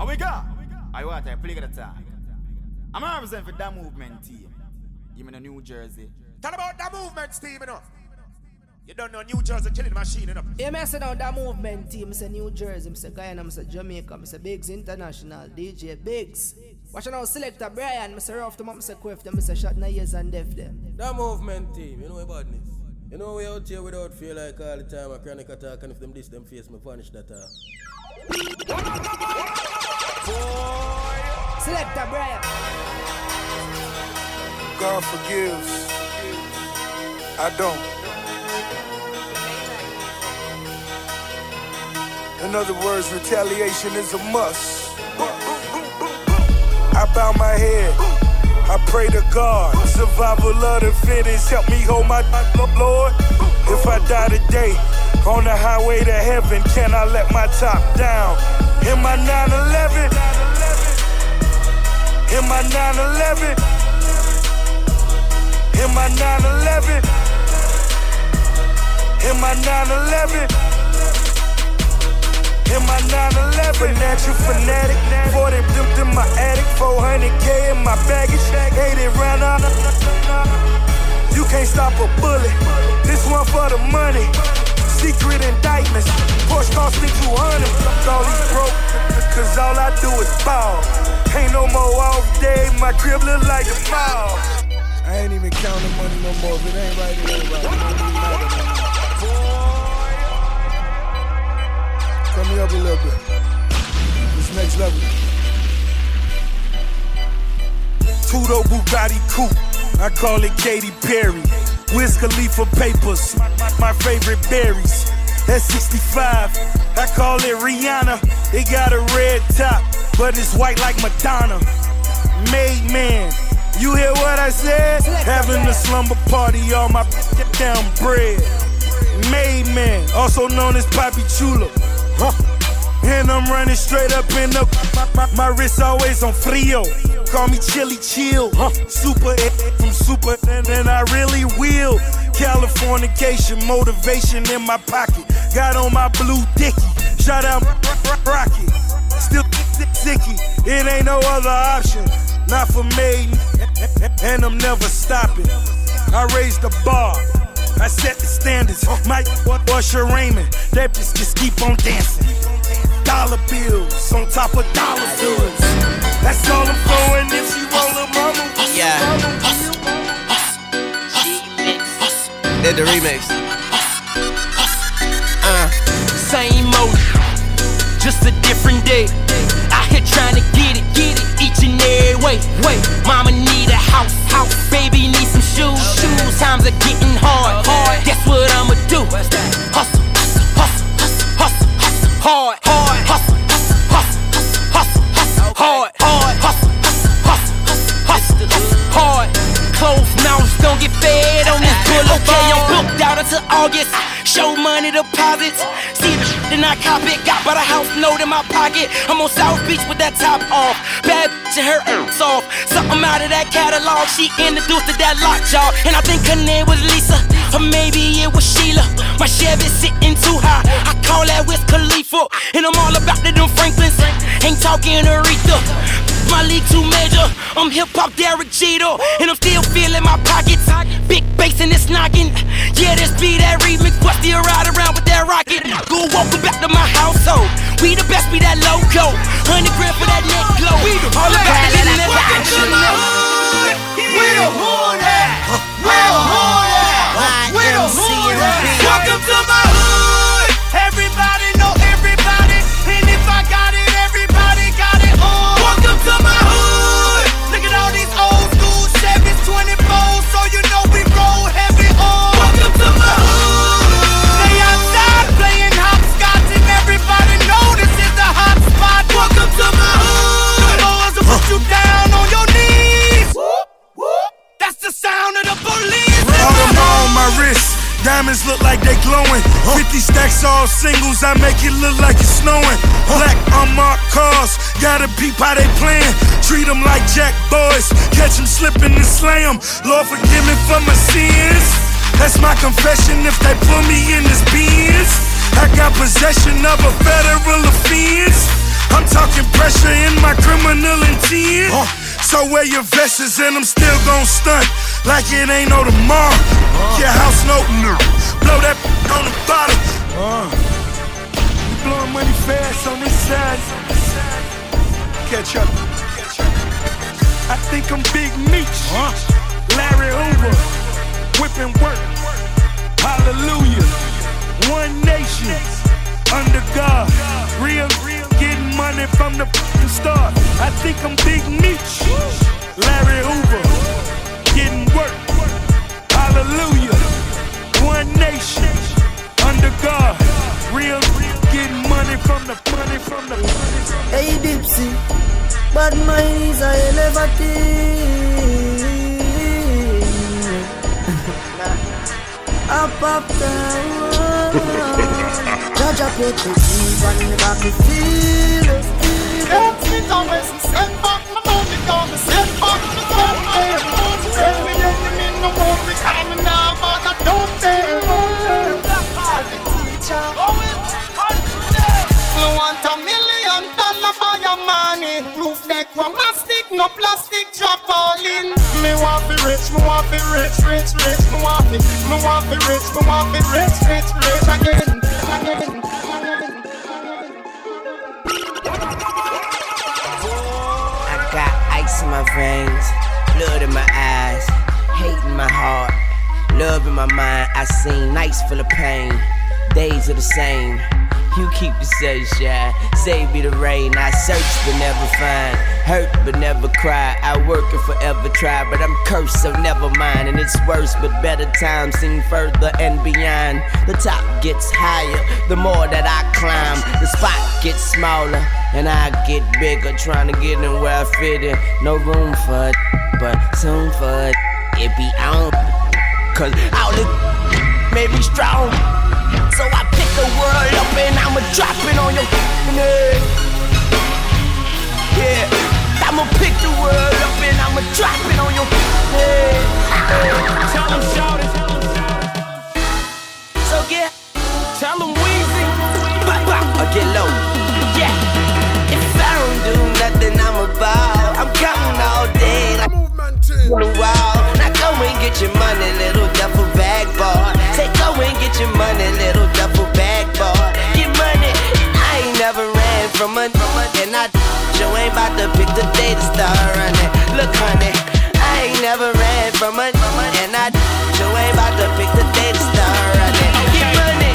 How we go? I want to play at the time. I'm representing for that movement team. You mean the New Jersey? Tell about that movement team, you know. You don't know New Jersey killing machine, you know. You messing out that movement team, Mr. New Jersey, Mr. Guyana, Mr. Jamaica, Mr. Biggs International, DJ Biggs. Watching out Selector Brian, Mr. Ruff, Mr. Quiff, Mr. Shatner, Years and Death, them. That movement team, you know about this. You know we out here without feel like all the time a chronic attack, and if them diss them face, me punish that off. Selector Brian. God forgives. I don't. In other words, retaliation is a must. I bow my head. I pray to God. Survival of the fittest. Help me hold my Lord. If I die today, on the highway to heaven, can I let my top down? In my 9/11. In my 9/11. In my 9/11. In my 9/11. In my 9/11, natural fanatic. 40 dipped in my attic, 400K in my baggage. 80 round out. You can't stop a bullet. This one for the money. Secret indictments. Porsche cost me 200. All these broke, cause all I do is ball. Ain't no more off day. My crib look like a mall. I ain't even counting money no more. If it ain't right, it ain't right. Turn me up a little bit. This next level. Tudo Bugatti coupe. I call it Katy Perry. Wiz Khalifa papers. My favorite berries. S65. I call it Rihanna. It got a red top, but it's white like Madonna. Made man. You hear what I said? Having a slumber party. All my down bread. Made man. Also known as Poppy Chulo. Huh. And I'm running straight up in the my wrist always on frio. Call me Chili Chill, huh. Super from Super, and I really will. Californication, motivation in my pocket. Got on my blue dicky, shout out Rocky. Still sicky, it ain't no other option. Not for me, and I'm never stopping. I raised the bar. I set the standards. Mike, Usher, Raymond, they just keep on dancing. Dollar bills on top of dollar bills. That's all I'm throwing. If she roll a mama, yeah. Did the remix. Same mode, just a different day. Out here trying to get it, each and every way. Wait, mama need a house, house, baby need some shoes, shoes. Times are getting hard. That's what I'ma do. Hustle, hustle, hustle, hustle, hustle, hard, hard, hustle, hustle, hustle, hustle, hard, hard, hustle, hustle, hustle, hard. Closed mouths don't get fed on this boulevard. Okay, I'm booked out until August. Show money deposits. See the shit in our cockpit. Got by the house note in my pocket. I'm on South Beach with that top off. Bad bitch and her ass off. Something out of that catalog. She introduced to that lock jaw, and I think her name was Lisa. Or maybe it was Sheila. My Chevy's sitting too high. I call that Wiz Khalifa. And I'm all about the them Franklins. Ain't talking Aretha. My league too major. I'm hip hop Derek Jeter. And I'm still feeling my pockets. Big bass in this noggin. Yeah, this be that remix. What's the ride around with that rocket? Go welcome back to my household. We the best, we that loco. 100 grand for that neck glow. We the all about the business. We the hood at. We the hood at. We the hood at. Welcome to my hood. Everybody know everybody. And if I got it, everybody got it on. Welcome to my hood. Look at all these old school 724s, so you know we roll heavy on. Welcome to my hood. They outside playing hopscotch and everybody know this is the hot spot. Welcome to my hood. The boys will put you down on your knees. Whoop, whoop. That's the sound of the police. On my wrist, diamonds look like they glowing. 50 stacks all singles, I make it look like it's snowing. Black unmarked cars, gotta peep how they playin'. Treat them like jack boys, catch them slippin' and slay them. Lord forgive me for my sins, that's my confession. If they put me in this Benz, I got possession of a federal offense. I'm talking fucking pressure in my criminal intent. So wear your vests and I'm still gon' stunt like it ain't no tomorrow. Your house no blow that on the bottom. We blowin' money fast on this side. Catch up. I think I'm Big Meech, Larry Hoover, whipping work. Hallelujah, one nation under God. Real, getting money from the start. I think I'm Big Meech, Larry Hoover, getting work. Hallelujah, one nation under God. Real, getting money from the Hey Dipsy, bad mind is a elevator. Up down. Judge up with the keys and back the field. No plastic drop all in. Me want be rich, me want be rich, rich, rich. Me want be rich, me want be rich, rich, rich again. I got ice in my veins, blood in my eyes, hate in my heart, love in my mind. I seen nights full of pain, days are the same. You keep the sunshine, save me the rain. I search but never find, hurt but never cry. I work and forever try, but I'm cursed, so never mind. And it's worse, but better times seen further and beyond. The top gets higher, the more that I climb. The spot gets smaller, and I get bigger. Trying to get in where I fit in. No room for it, but soon for it, it be on. Cause all this made me strong. So I pick the world up and I'ma drop it on your head. Yeah, I'ma pick the world up and I'ma drop it on your head. Tell them shout it. So yeah, tell them Weezy. Bop, bop, or get low. Yeah, if I don't do nothing, I'm about. I'm counting all day. Like wow, now go and get your money, little duffel bag boy. Say go and get your money, little duffel bag boy. Get money. I ain't never ran from a and I you ain't about to pick the day to start running. Look, honey, I ain't never ran from a and I you ain't about to pick the day to start running. Get money.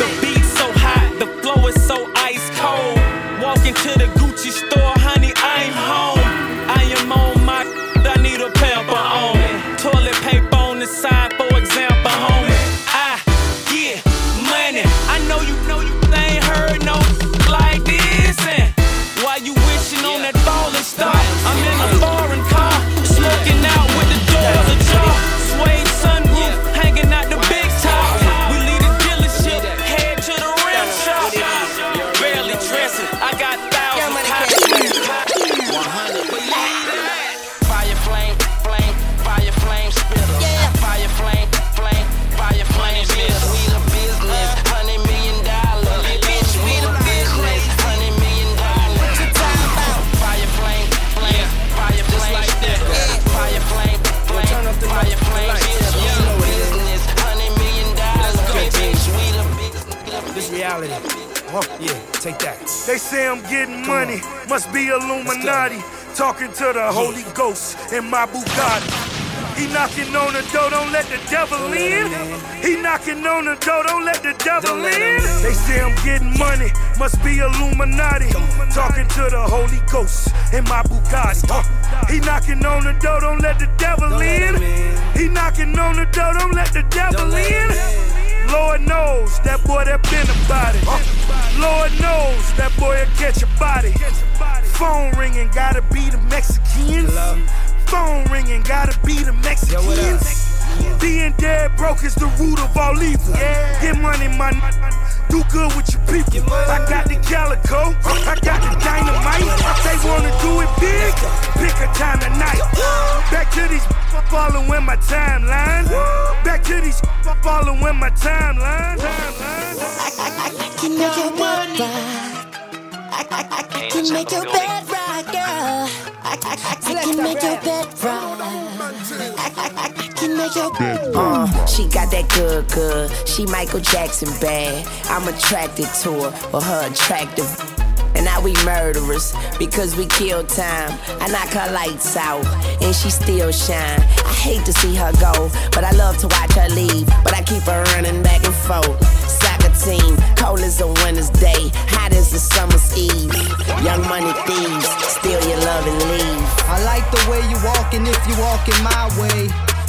The beat's so hot, the flow is so ice cold. Walking to the Gucci store, honey, I'm home. I am on. I need a pamper on it. Toilet paper on the side, for example, homie. I get money. I know you ain't heard no like this. And why you wishing on that falling star? I'm in a foreign car, smoking out with the doors ajar. Suede sunroof, hanging out the big top. We leave the dealership, head to the rim shop. Barely dressing, I got thousands. 100. Reality. Oh, yeah, take that. They say I'm getting money, must be Illuminati. Talking to the Holy Ghost in my Bugatti. He knocking on the door, don't let the devil in. He knocking on the door, don't let the devil in. They say I'm getting money, must be Illuminati. Talking to the Holy Ghost in my Bugatti. He knocking on the door, don't let the devil in. He knocking on the door, don't let the devil in. Lord knows that boy that been about it. Lord knows that boy will catch a body. Phone ringing, gotta be the Mexicans. Phone ringing, gotta be the Mexicans. Being dead broke is the root of all evil. Get money, man. Do good with your people. I got the calico, I got the dynamite. They wanna do it big, pick a time of night. Back to these following my timeline. Back to these following my timeline. I can never get back. I I can make your bed rock, girl. I can make your bed rock. I can make your bed rock. She got that good, good. She Michael Jackson bad. I'm attracted to her, or her attractive. And now we murderers, because we kill time. I knock her lights out, and she still shine. I hate to see her go, but I love to watch her leave. But I keep her running back and forth. Soccer team, cold as a winter's day, hot as a summer's eve. Young money thieves, steal your love and leave. I like the way you walkin', if you walkin' my way.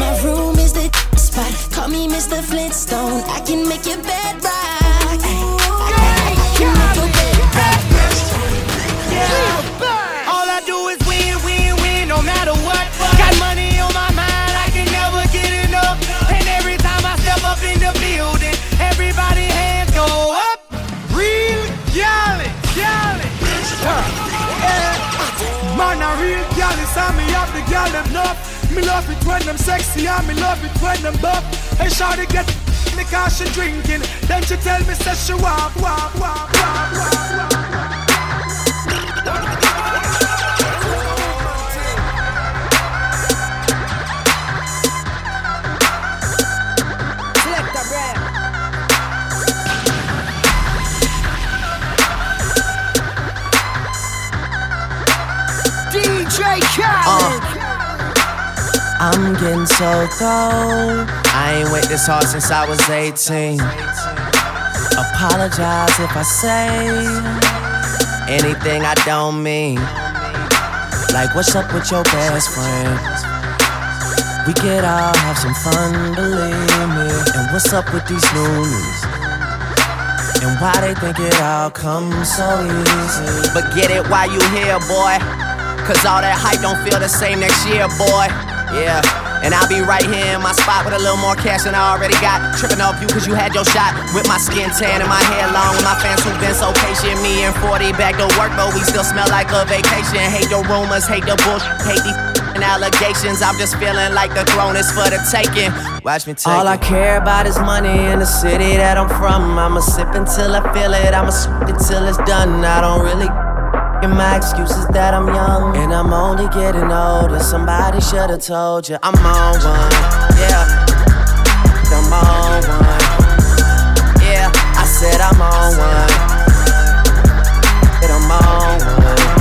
my room is the spot. Call me Mr. Flintstone, I can make your bed right. All I do is win, win, win, no matter what. Got money on my mind, I can never get enough. And every time I step up in the building, everybody hands go up. Real galley, galley. Man, I real galley, sign me up the galley enough. Me love it when I'm sexy, I me love it when I'm buff. And shawty get me cause she drinking. Then she tell me, say she wop, wop, wop, wop, wop, wop. I'm getting so cold. I ain't went this hard since I was 18. Apologize if I say anything I don't mean. Like, what's up with your best friend? We could all have some fun, believe me. And what's up with these loonies? And why they think it all comes so easy? But get it while you here, boy. Cause all that hype don't feel the same next year, boy. Yeah, and I'll be right here in my spot with a little more cash than I already got. Tripping off you cause you had your shot. With my skin tan and my hair long. With my fans who've been so patient. Me and 40 back to work, but we still smell like a vacation. Hate your rumors, hate the bullshit, hate these allegations. I'm just feeling like the throne is for the taking. Watch me take all it. I care about is money in the city that I'm from. I'ma sip until I feel it. I'ma sip until it's done. I don't really. And my excuse is that I'm young and I'm only getting older. Somebody should have told you I'm on one, yeah. I'm on one, yeah. I said I'm on one, and I'm on one.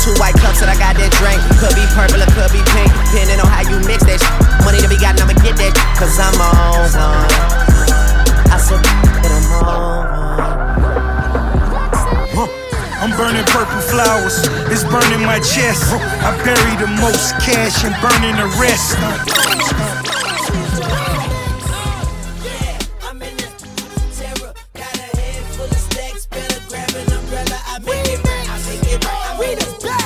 Two white cups that I got that drink. Could be purple or could be pink, depending on how you mix that shit. Money to be got, I'ma get that shit. Cause I'm on one. I said that I'm on one. I'm burning purple flowers, it's burning my chest. I bury the most cash and burning the rest. Yeah, I'm in the terror. Got a head full of stacks, better grab an umbrella. I make it right, I make it right. I'm in the terror.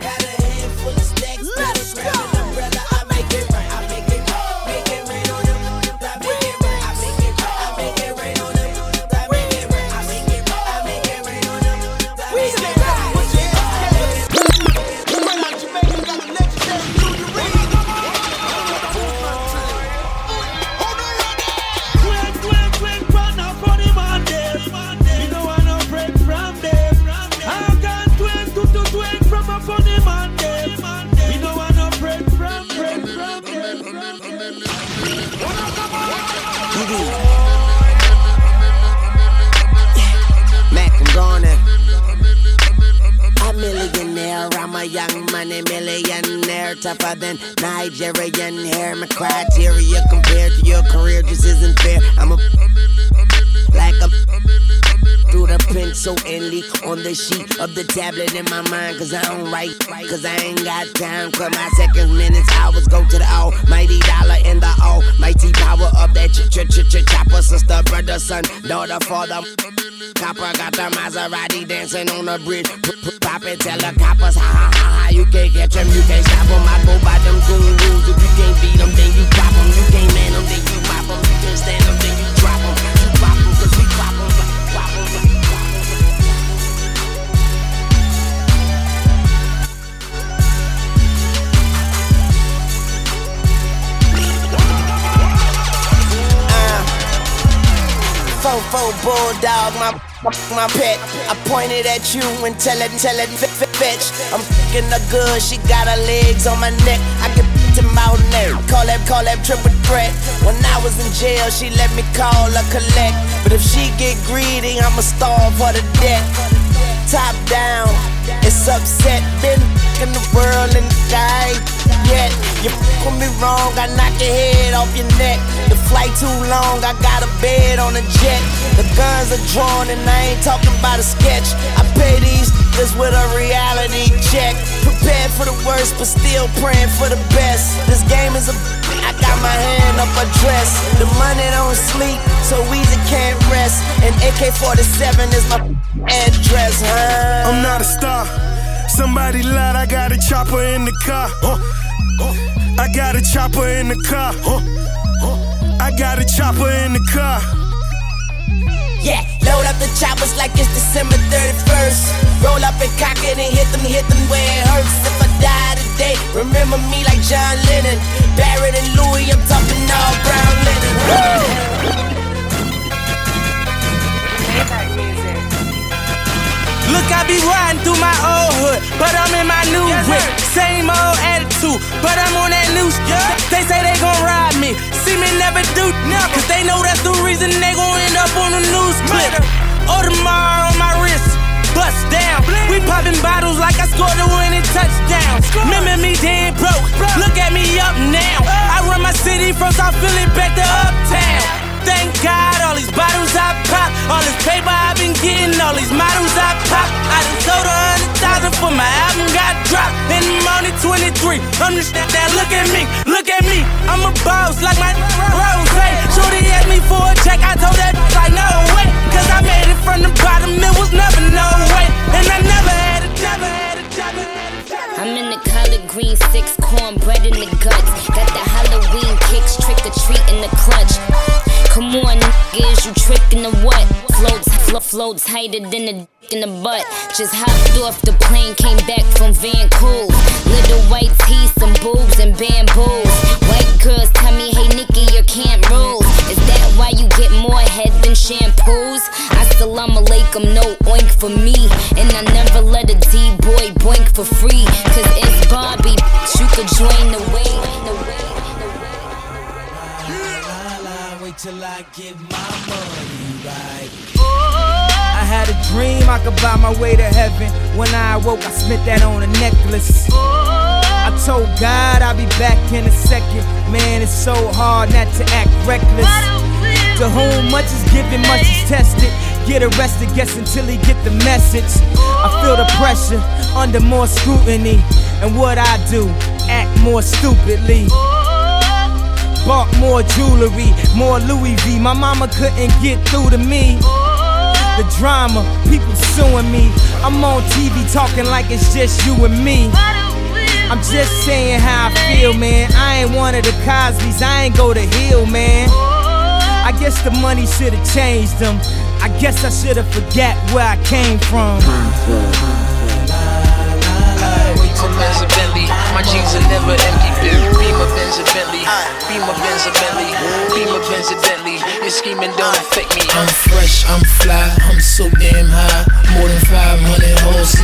Got a head full of stacks, better grab an umbrella. I make it right, I make it right. Make it rain on them, I make it right, I make it right. I make it rain on them, I make it right, I make it right. I make it rain on them. Tougher than Nigerian hair. My criteria compared to your career just isn't fair. I'm a like a through the pencil and leak on the sheet of the tablet in my mind. Cause I don't write, cause I ain't got time. Cause my seconds, minutes, hours go to the almighty dollar in the almighty power of that chopper. Sister, brother, son, daughter, father. Copper got the Maserati dancing on the bridge. Pop it, tell the coppers, ha ha ha ha. You can't catch them, you can't stop them. I go by them goon rules. If you can't beat them, then you drop them. You can't man them, then you mop them. You can't stand them, then you drop them. You pop them, cause we pop them. Fofo bulldog, my pet. I pointed at you and tell it, fetch. I'm f***ing her good, she got her legs on my neck. I can f*** him out now. Call that triple threat. When I was in jail, she let me call her collect. But if she get greedy, I'ma starve her to death. Top down, it's upset. Been f***ing the world and died yet. You f***ing me wrong, I knock your head off your neck. The flight too long, I got a bed on a jet. The guns are drawn and I ain't talking about a sketch. I pay these just with a reality check. Prepared for the worst but still praying for the best. This game is a I got my hand up a dress. The money don't sleep, so easy can't rest. And AK-47 is my address, huh? I'm not a star, somebody lied, I got a chopper in the car. I got a chopper in the car. I got a chopper in the car. Yeah, load up the choppers like it's December 31st. Roll up and cock it and hit them where it hurts. If I die today, remember me like John Lennon, Barrett and Louis, I'm talking all brown linen. Woo! Look, I be riding through my old hood, but I'm in my new whip. Same old attitude, but I'm on that new shit. They say they gon' ride me. See me never do nothing, cause they know that's the reason they gon' end up on the news clip. Audemars on my wrist, bust down. We poppin' bottles like I scored a winning touchdown. Remember me dead broke, look at me up now. I run my city from South Philly back to Uptown. Thank God all these bottles I pop, all this paper I been getting, all these models I pop. I done sold 100,000 for my album got dropped, and I'm only 23. I'm the shit that look at me, look at me. I'm a boss like my Rose. Shorty asked me for a check, I told that like no way, cause I made it from the bottom, it was never no way, and I never had a I'm in the collard green, 6 cornbread in the guts. Got the Halloween kicks, trick or treat in the clutch. Come on, niggas, you trickin' the what? Floats tighter than the dick in the butt. Just hopped off the plane, came back from Vancouver. Little white teeth, some boobs and bamboos. White girls tell me, hey Nikki, your camp rules. Is that why you get more head than shampoos? Assalamu alaikum, no oink for me. And I never let a D-boy boink for free. Cause it's Barbie, bitch, you could join the way. I wait till I get my money right. I had a dream I could buy my way to heaven. When I awoke, I spent that on a necklace. I told God I'll be back in a second. Man, it's so hard not to act reckless. To whom much is given, much is tested. Get arrested, guess until he get the message. I feel the pressure, under more scrutiny. And what I do, act more stupidly. Bought more jewelry, more Louis V. My mama couldn't get through to me. The drama, people suing me. I'm on TV talking like it's just you and me. I'm just saying how I feel, man. I ain't one of the Cosby's, I ain't go to Hill, man. I guess the money should've changed them. I guess I should've forgot where I came from. Benz and Bentley, my jeans are never empty. Beamer Benz and Bentley, Beamer Benz and Bentley, Beamer Benz and Bentley. Your scheming don't affect me. I'm fresh, I'm fly, I'm so damn high. More than 500 hoes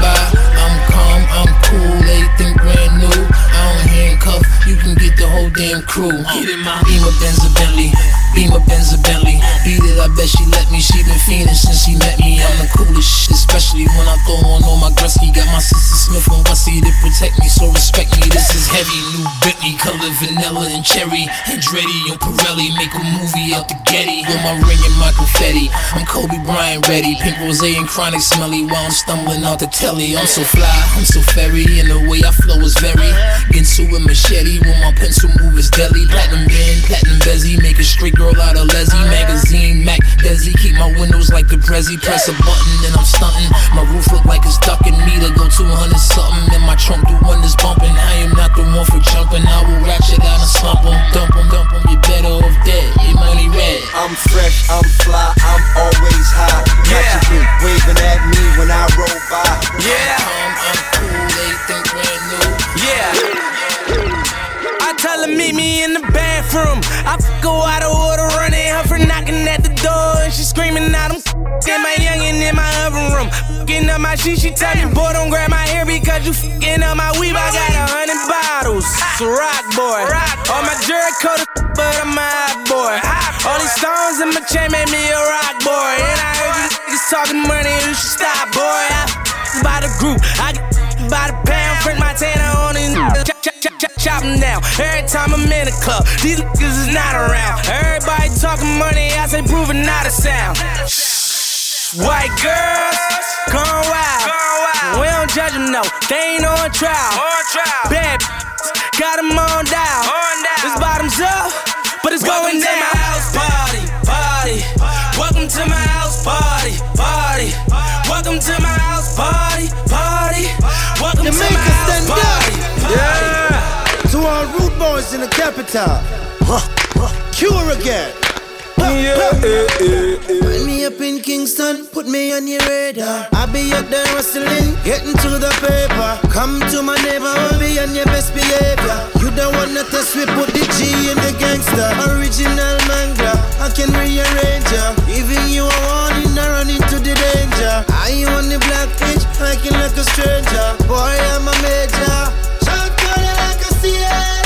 by. I'm calm, I'm cool, everything brand new. I don't handcuff, you can get the whole damn crew. Beamer Benz and Bentley, Beamer Benz and Bentley. Beat it, I bet she let me. She been fiending since she met me. I'm the coolest shit, especially when I throw on all my Gretzky. Got my sister Smith and Wessie to protect me, so respect me. This is heavy, new Bentley, color vanilla and cherry, Andretti on Pirelli, make a movie out the Getty. With my ring and my confetti, I'm Kobe Bryant ready. Pink rosé and chronic smelly while I'm stumbling out the telly. I'm so fly, I'm so fairy, and the way I flow is very Ginsu and machete, when my pencil move is deadly. Platinum band, platinum bezzy, make a straight girl out of Leslie. Magazine, Mac, Desi, keep my windows like the Prezi. Press a button and I'm stunting, my roof look like it's ducking me to go 200 something, and my trunk do wonders bumping. I am not the one for jumping, I will ratchet out and slump em. Dump em, you're better off dead, your money red. I'm fresh, I'm fly, I'm always high. Magical, waving at me when I roll by. Yeah, I'm cool, they think brand new. Yeah, I tell her meet me in the bathroom. I go out of order, running her for knocking at the door, and she screaming out, I'm in my youngin' in my oven room, f***ing up my shit. She tell me, boy, don't grab my hair because you f***ing up my weave. I got 100 bottles, it's a rock boy. All my Jericho to f***, but I'm a hot boy. All these stones in my chain made me a rock boy. And I heard you niggas talking money, you should stop, boy. I f*** by the group, I get f*** by the pound. Print Montana on these niggas, chop them down. Every time I'm in the club, these niggas is not around. Everybody talking money, I say proving not a sound. White girls, gone wild. We don't judge them, no, they ain't on trial. Bad got them on dial. It's bottoms up, but it's welcome going down. Welcome to my house party, party. Welcome to my house party, party. Welcome to my house party, party. Welcome to my house party, party. Yeah. To our rude boys in the capital, cure again. Bring me up in Kingston, put me on your radar. I be out there hustling, getting to the paper. Come to my neighborhood, be on your best behavior. You don't wanna test, we put the G in the gangster. Original manga, I can rearrange ya. Giving you a warning, I run into the danger. Are you on the black pitch, acting like a stranger? Boy, I'm a major. Shout out like a CA.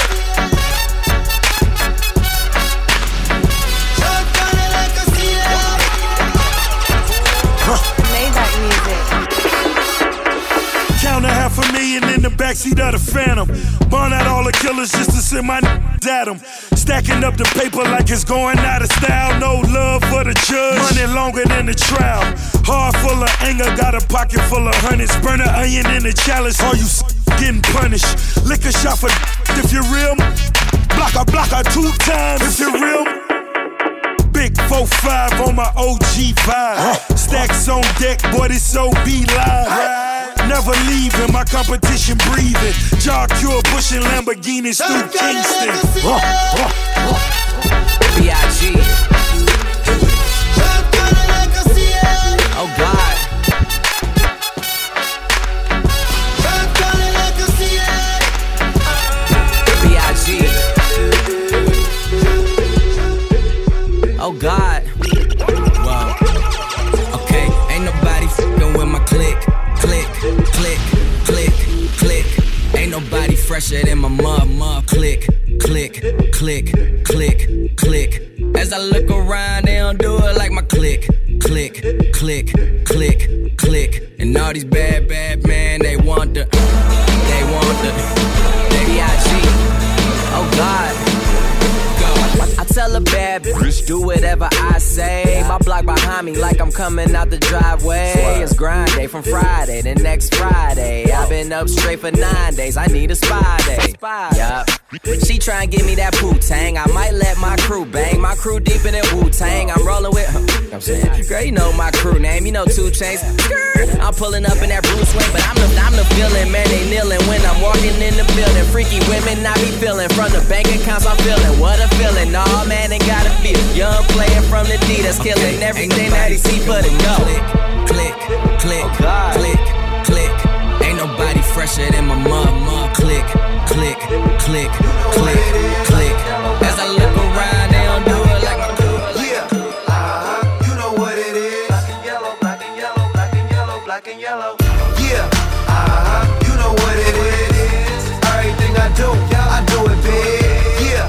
$500,000 in the backseat of the Phantom. Burn out all the killers just to send my at 'em. Stacking up the paper like it's going out of style. No love for the judge. Money longer than the trial. Heart full of anger, got a pocket full of hundreds. Burn an onion in the chalice. All you getting punished. Lick a shot for if you're real. Block her 2 times if you're real. Big 4-5 on my OG vibe. Stacks on deck, boy, this so be live. Never leaving, my competition breathing. Jar Cure pushing Lamborghinis through Kingston. B.I.G. Oh God. Oh God, wow, okay, ain't nobody f***ing with my click, click, click, click, click. Ain't nobody fresher than my mud, click, click, click, click, click. As I look around, they don't do it like my click, click, click, click, click. And all these bad men, they want the B.I.G. Oh God. I tell a bad bitch, do whatever I say. My block behind me like I'm coming out the driveway. It's grind day from Friday to next Friday. I've been up straight for 9 days, I need a spy day. Yup. She try and give me that Wu-Tang. I might let my crew bang. My crew deep in that Wu-Tang. I'm rolling with her. I'm saying, girl, you know my crew name. You know 2 Chainz. I'm pulling up in that Bruce Wayne, but I'm the feeling, man. They kneeling when I'm walking in the building. Freaky women, I be feeling from the bank accounts. I'm feeling what a feeling. Nah, man, ain't gotta feel. Young player from the D that's killing everything that he see for the go. Click, click, click, click, click. Ain't nobody fresher than my mama. Click, click, click, click, click. As I look around, they don't do it like I do it. Yeah, you know what it is. Black and yellow, black and yellow, black and yellow, black and yellow. Yeah, you know what it is. Everything I do it big. Yeah,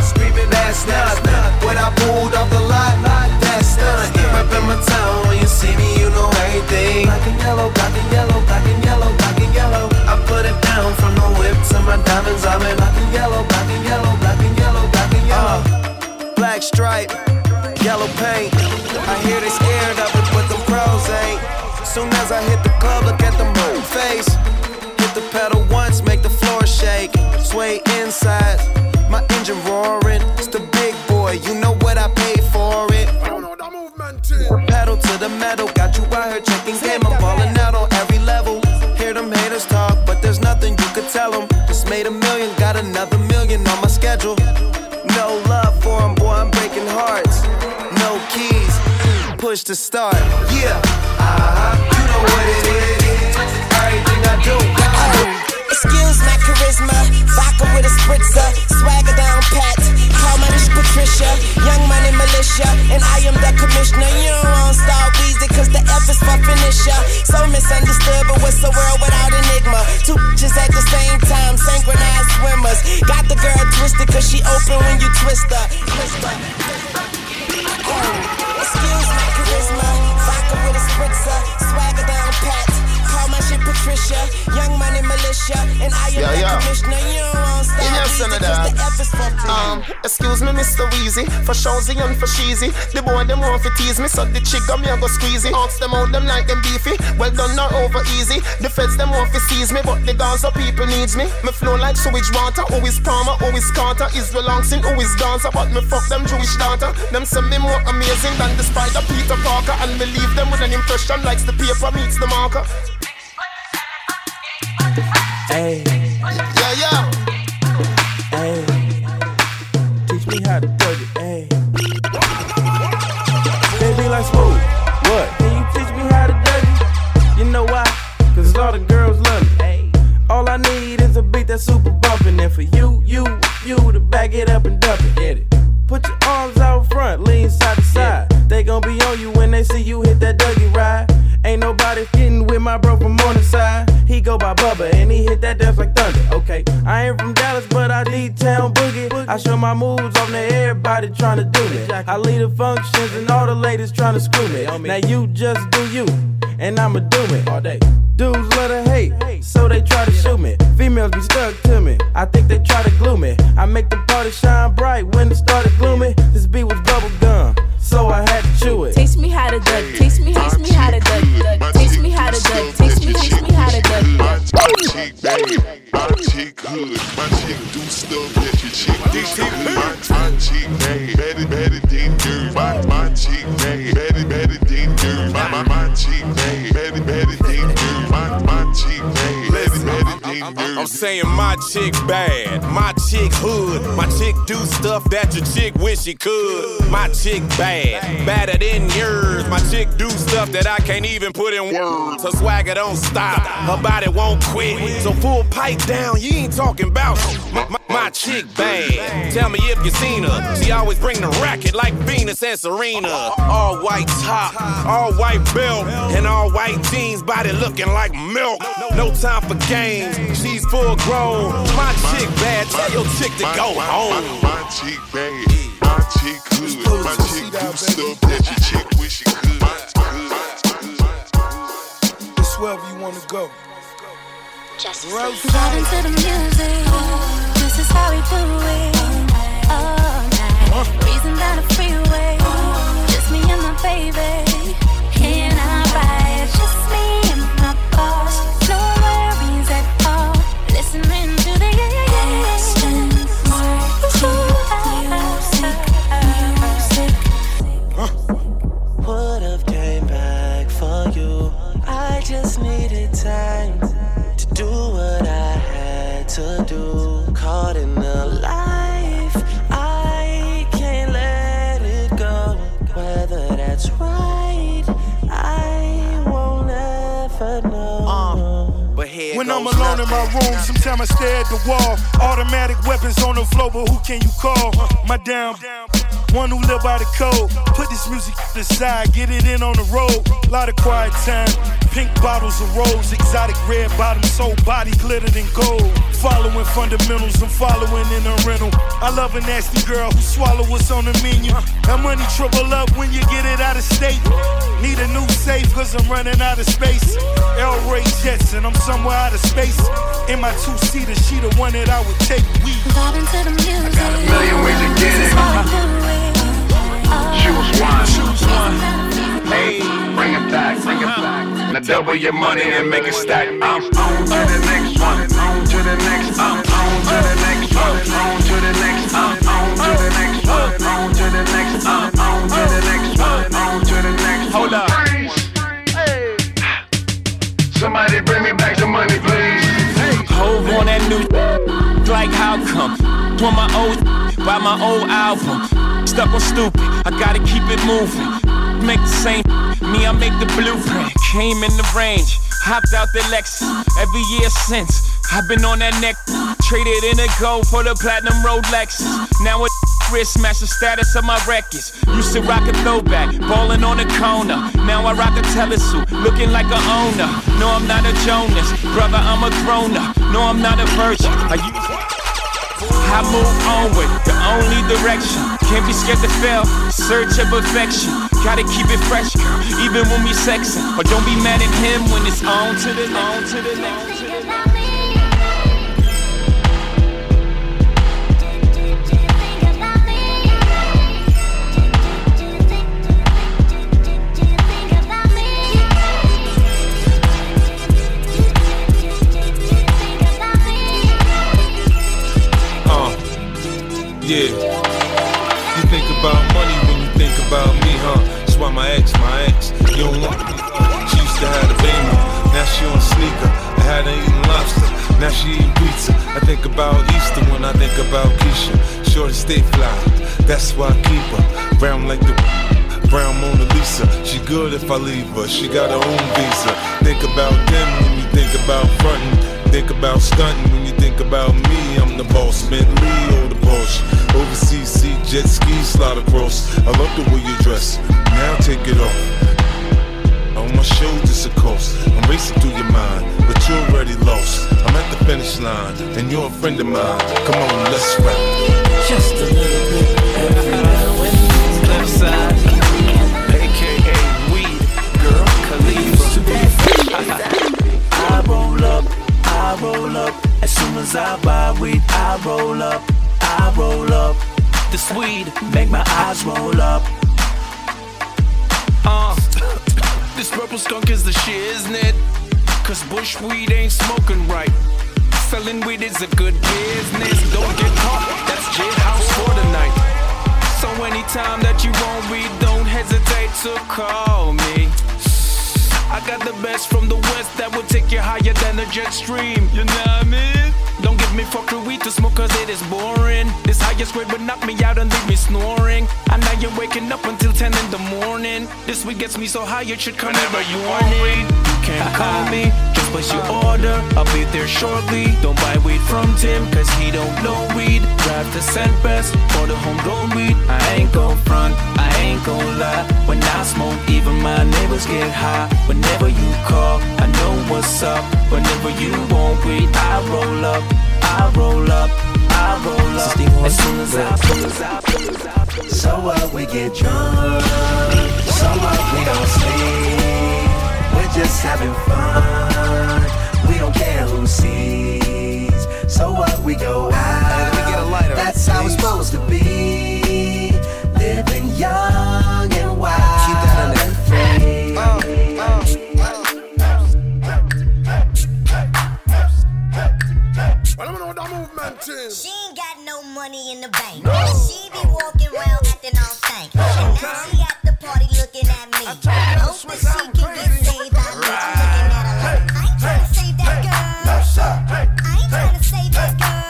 screaming that's nothing. When I pulled off the lot, that's nothing. Reppin' my town, when you see me, you know everything. Black and yellow, black and yellow, black and yellow, black and yellow. I put it down from the whip to my diamonds. I'm in black and yellow, black and yellow. as I hit the club, look at the moon face. Hit the pedal once, make the floor shake. Sway inside, my engine roaring. It's the big boy, you know what I paid for it. Pedal to the metal, got you out here checking game. I'm balling out on every level. Hear them haters talk, but there's nothing you could tell them. Just made a million, got another million on my schedule. No love for them, boy, I'm breaking hearts. No keys, push to start. Yeah, you know what it is. Everything I do, excuse my charisma, vodka with a spritzer, swagger down pat. Call my name Patricia, young money militia, and I am the commissioner. You don't want Star Weezy, cause the F is for finisher. So misunderstood, but what's the world without enigma? Two bitches at the same time, synchronized swimmers. Got the girl twisted, cause she open when you twist her. Excuse my charisma, vodka with a spritzer, swagger down pat. Call my shit Patricia, young money militia, and I am the commissioner. You don't want Star Weezy, cause the F is for finisher. Excuse me, Mr. Weezy, for showsy and for cheesy. The boy them want to tease me, so the chick got me I go squeezy. Ounce them out, them like them beefy. Well done, not over easy. The feds them want to seize me, but the guns or people needs me. Me flow like sewage water, always Palmer, always Carter. Israel Langston, always dancer, but me fuck them Jewish daughter. Them send me more amazing than the spider Peter Parker, and me leave them with an impression like the paper meets the marker. Hey. Yeah, yeah. Hey. We had to plug it, ayy. They be like, smooth, what? Can you teach me how to dug it? You know why? Cause all the girls love me, ayy. All I need is a beat that's super bumpin'. And for you to back it up and dump it, hit it. Put your arms out front, lean side to side. They gon' be on you when they see you hit that Dougie ride. Ain't nobody getting with my bro from on the side. He go by Bubba and he hit that dance like thunder. Okay, I ain't from Dallas, but I D-Town boogie. I show my moves on to everybody tryna do it. I lead the functions and all the ladies tryna screw me. Now you just do you, and I'ma do it all day. Dudes love to hate, so they try to shoot me. Females be stuck to me, I think they try to glue me. I make the party shine bright when it started gloomy. This beat was bubble gum, so I had to chew it. Teach me how to duck, teach me how to duck, teach me how to duck, teach me how to duck. My chick good, my chick do stuff that your chick didn't do. My chick bad, better than dirt. My chick bad, better than dirt. My chick bad, better than dirt. My chick bad, better than dirt. I'm saying my chick bad, my chick hood, my chick do stuff that your chick wish she could. My chick bad, badder than yours. My chick do stuff that I can't even put in words. Her swagger don't stop, her body won't quit. So full pipe down, you ain't talking about my chick bad. Tell me if you seen her. She always bring the racket like Venus and Serena. All white top, all white belt, and all white jeans, body looking like milk. No time for games, she's full grown. My chick bad, tell your chick to go home. My chick bad, my chick good, my chick do stuff that your chick wish she could. It's wherever you wanna go. Just vibing to the music, this is how we do it, all night, breezing down the freeway, just me and my baby, in our ride, just me and my boss, no worries at all, listening to the actions, music, would've came back for you, I just needed time. Do what I had to do, caught in the life, I can't let it go. Whether that's right, I won't ever know. When I'm alone in my room, sometimes I stare at the wall. Automatic weapons on the floor, but who can you call? My damn, one who live by the code. Put this music aside, get it in on the road. Lot of quiet time, pink bottles of rose, exotic red bottoms, whole body glittered in gold. Following fundamentals, I'm following in a rental. I love a nasty girl who swallow what's on the menu. That money triple up when you get it out of state. Need a new safe, cause I'm running out of space. L. Ray Jetson, I'm somewhere out of space. In my two-seater, she the one that I would take. We vibing to the music. I got a million ways to get it. Choose one. Hey, bring it back, bring it back. Now double your money and make it stack. I'm on to the next one, on to the next, I'm on to the next one, on to the next, I'm on to the next one, on to the next, I'm on to the next one, on to the next. Hold up. Somebody bring me back the money, please. Hold on that new like how come? Want my old buy my old album. Stuck on stupid, I gotta keep it moving. Make the same me, I make the blueprint. Came in the range, hopped out the Lexus. Every year since, I've been on that neck. Traded in the gold for the platinum Rolex. Now it wrist match the status of my records. Used to rock a throwback, ballin' on the corner. Now I rock a telesuit, looking like a owner. No, I'm not a Jonas, brother, I'm a grown-up. No, I'm not a virgin. I move onward, the only direction. Can't be scared to fail, search of perfection. Gotta keep it fresh, girl, even when we sexin'. Or don't be mad at him when it's on to the, on to the, on to the. Yeah, you think about money when you think about me, huh? That's why my ex, you don't want me. She used to have a baby, now she on sneaker. I had her eating lobster, now she eating pizza. I think about Easter when I think about Keisha. Shorty stay fly, that's why I keep her. Brown like the brown Mona Lisa. She good if I leave her, she got her own visa. Think about them when you think about frontin'. Think about stuntin' when you think about me. I'm the boss, man, Leo the boss. Overseas sea jet ski slide across. I love the way you dress. Now take it off. On my shoulders a coast. I'm racing through your mind, but you're already lost. I'm at the finish line, and you're a friend of mine. Come on, let's rap. Just a little bit every now and then. Left side, aka Weed Girl Khalifa. I roll up. As soon as I buy weed, I roll up, this weed make my eyes roll up. This purple skunk is the shit, isn't it? Cause bush weed ain't smoking right. Selling weed is a good business. Don't get caught, that's Jid House for the night. So anytime that you want weed, don't hesitate to call me. I got the best from the west that will take you higher than a jet stream. You know what I mean? Don't give me fuckery weed to smoke cause it is boring. This highest grade would knock me out and leave me snoring. And now you're waking up until 10 in the morning. This weed gets me so high it should come whenever you want weed. You can't call me, just place your order, I'll be there shortly. Don't buy weed from Tim cause he don't know weed. Drive to St. Best for the homegrown weed. I ain't gon' front, I ain't gon' lie. When I smoke even my neighbors get high. Whenever you call, I know what's up. Whenever you want weed, I roll up, I roll up, I roll up. As soon as I pull us out. So what, we get drunk. So what, we don't sleep. We're just having fun. We don't care who sees. So what, we go out. We get a lighter. That's how it's supposed to be. Living young and wild. Keep that under free. She ain't got no money in the bank. No. She be walking around acting all stank. And now she at the party looking at me. Hope that she can get saved by me. I'm looking at her like, I ain't trying to save that girl. I ain't trying to save that girl.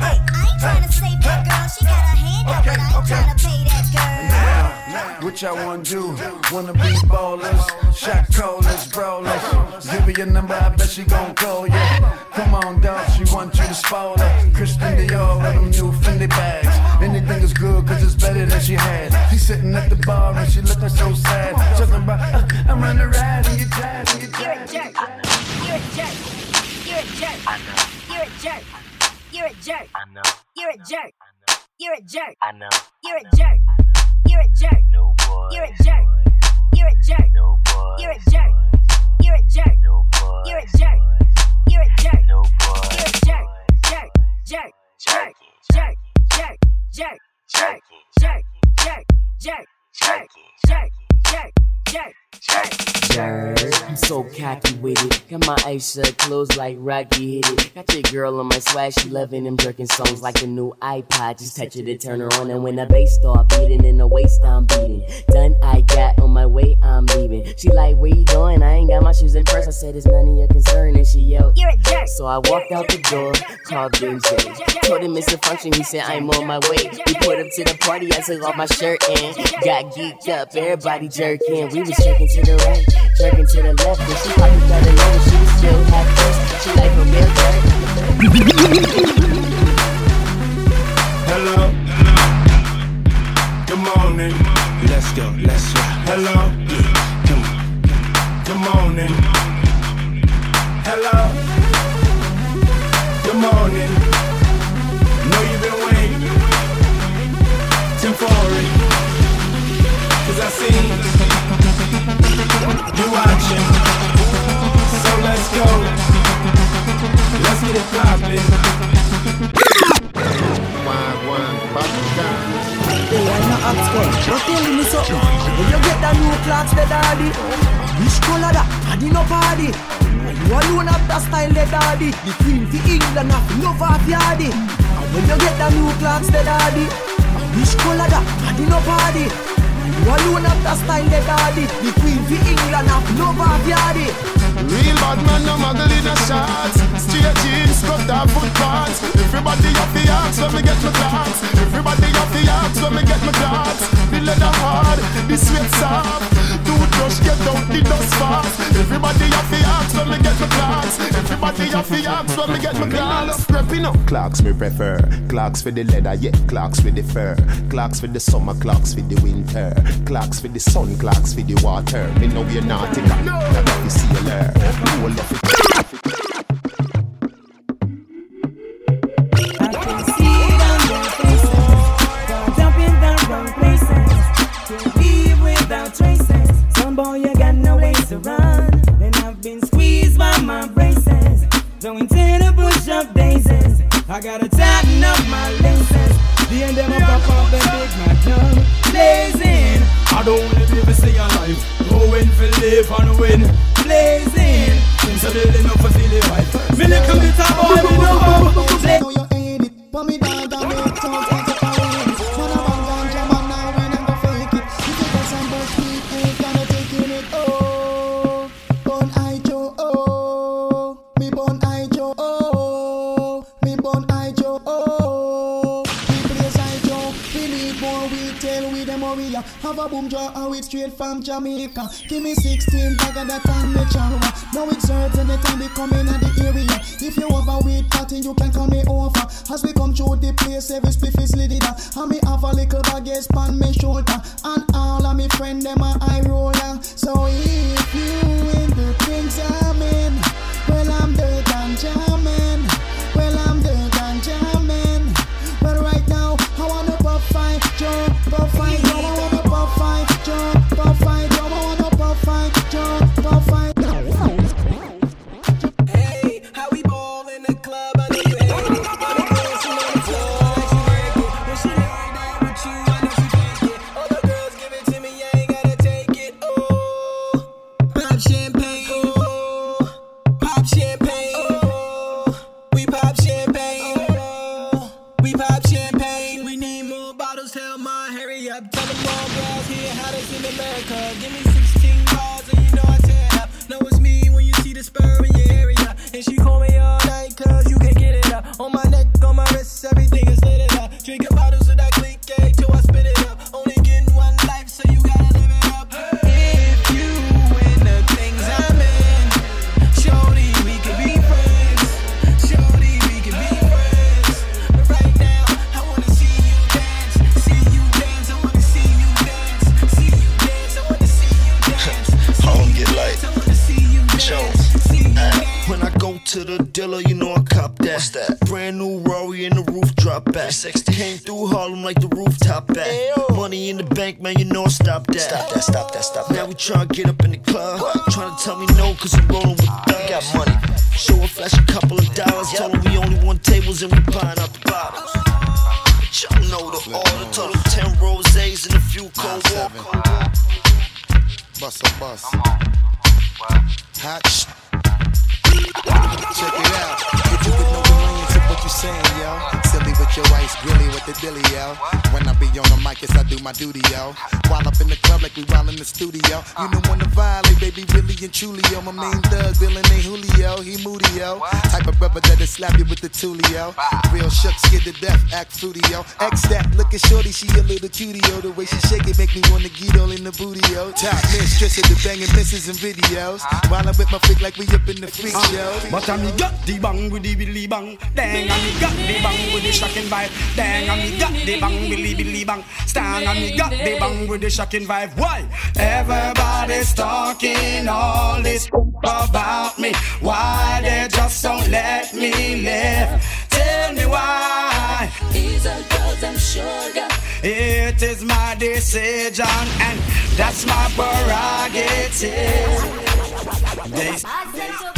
I ain't trying to save that girl. She got her hand up, but I ain't trying to pay that girl. Now, what y'all wanna do? Wanna be ballers, shot callers, brawlers. Give her your number, I bet she gon' call you. Come on, dog, she want you to spoil her. Christian Dior with them new Fendi bags. Anything is good, cause it's better than she had. She's sitting at the bar and she looking so sad. Talking about, I'm on the ride and you're tired, and you're tired. You're a jerk. I know. You're a jerk. I know. You're a jerk. You're a jerk. No boy. You're a jerk. You're a jerk. No boy. You're a jerk. You're a jerk. No boy. You're a jerk. You're a jerk. No boy. You're a jerk. Jerk. so cocky with it. Got my eyes shut, closed like Rocky hit it. Got your girl on my swag, she loving them jerking songs like a new iPod. Just touch it and turn her on, and when the bass start beating in the waist, I'm beating. Done, I got on my way, I'm leaving. She like, where you going? I ain't got my shoes in purse. I said, it's none of your concern, and she yelled, you're a jerk. So I walked out the door, called DJ. Told him it's a function, he said, I'm on my way. We put up to the party, I took off my shirt and got geeked up, everybody jerking. We was jerking to the right, jerking to the left, and she probably got it low, she was still half first. She like a real jerk. Hello, good morning, let's go, let's go. Hello, come on, good morning. Hello, good morning. Know you've been waiting, temporary, 'cause I seen you watching. So let's go, let's get it poppin'. Hey, I'm not asking, don't tell me something. When you get that new clocks, the daddy, which color that? I did not party. You alone have that style, the daddy. The queen to England, I love her, daddy. And when you get that new clocks, the daddy, which color that? I did not party. You alone have that style, the daddy. The queen to England, I love her, daddy. Real bad man, no model in a shots. Straight jeans, cut off foot pants. Everybody off the axe when me get my clocks. Everybody off the axe when me get my clocks. The leather hard, the sweat soft. Toothbrush get out the dust fast. Everybody off the axe when me get my clocks. Everybody off the axe when me get my clocks. Prepping up clocks me prefer. Clocks for the leather, yeah, clocks for the fur. Clocks for the summer, clocks for the winter. Clocks for the sun, clocks for the water. Me know you're not in that, that you see a leather. Jamaica. Give me 16 bag of that and me chow. Now it's certain the time we come in at the area. If you overweight cutting, you can come me over. As we come through the place, every spiff is leading up. And me have a little baggage on me shoulder. And all of me friend them are eye roller. So if you in the things I'm in, well I'm the ganja. Trying to get up in the club, trying to tell me no, cause I'm rolling with thugs. Got money, show a flash a couple of dollars. Told him we only want tables and we buying up bottles. But y'all know the order, total 10 rosés and a few cold water. Bust a bus. Hot shit. Check it out. If you could know the millions of what you saying, yo. Silly with your ice, grilly with the dilly, yo. When I be on the mic, yes, I do my duty, yo. While up in the club like we wild in the studio. You don't wanna violate, baby, really and truly, yo. My main thug, villain ain't Julio, he moody, yo. Type of rubber that'll slap you with the tulio. Real shook, scared to death, act fruity, yo. X that, looking shorty, she a little cutie, yo. The way she shake it make me wanna get all in the booty, yo. Top mistress of the banging misses and videos. While I'm with my freak like we up in the freak, yo. But I me got the bang with the billy bang. Dang, I me got the bang with the shocking vibe. Dang, I me got the bang billy billy bang. Stand, I me got the bang with the shocking vibe. Why? Everybody's talking all this about me. Why they just don't let me live? Tell me why. These are girls and sugar. It is my decision and that's my prerogative.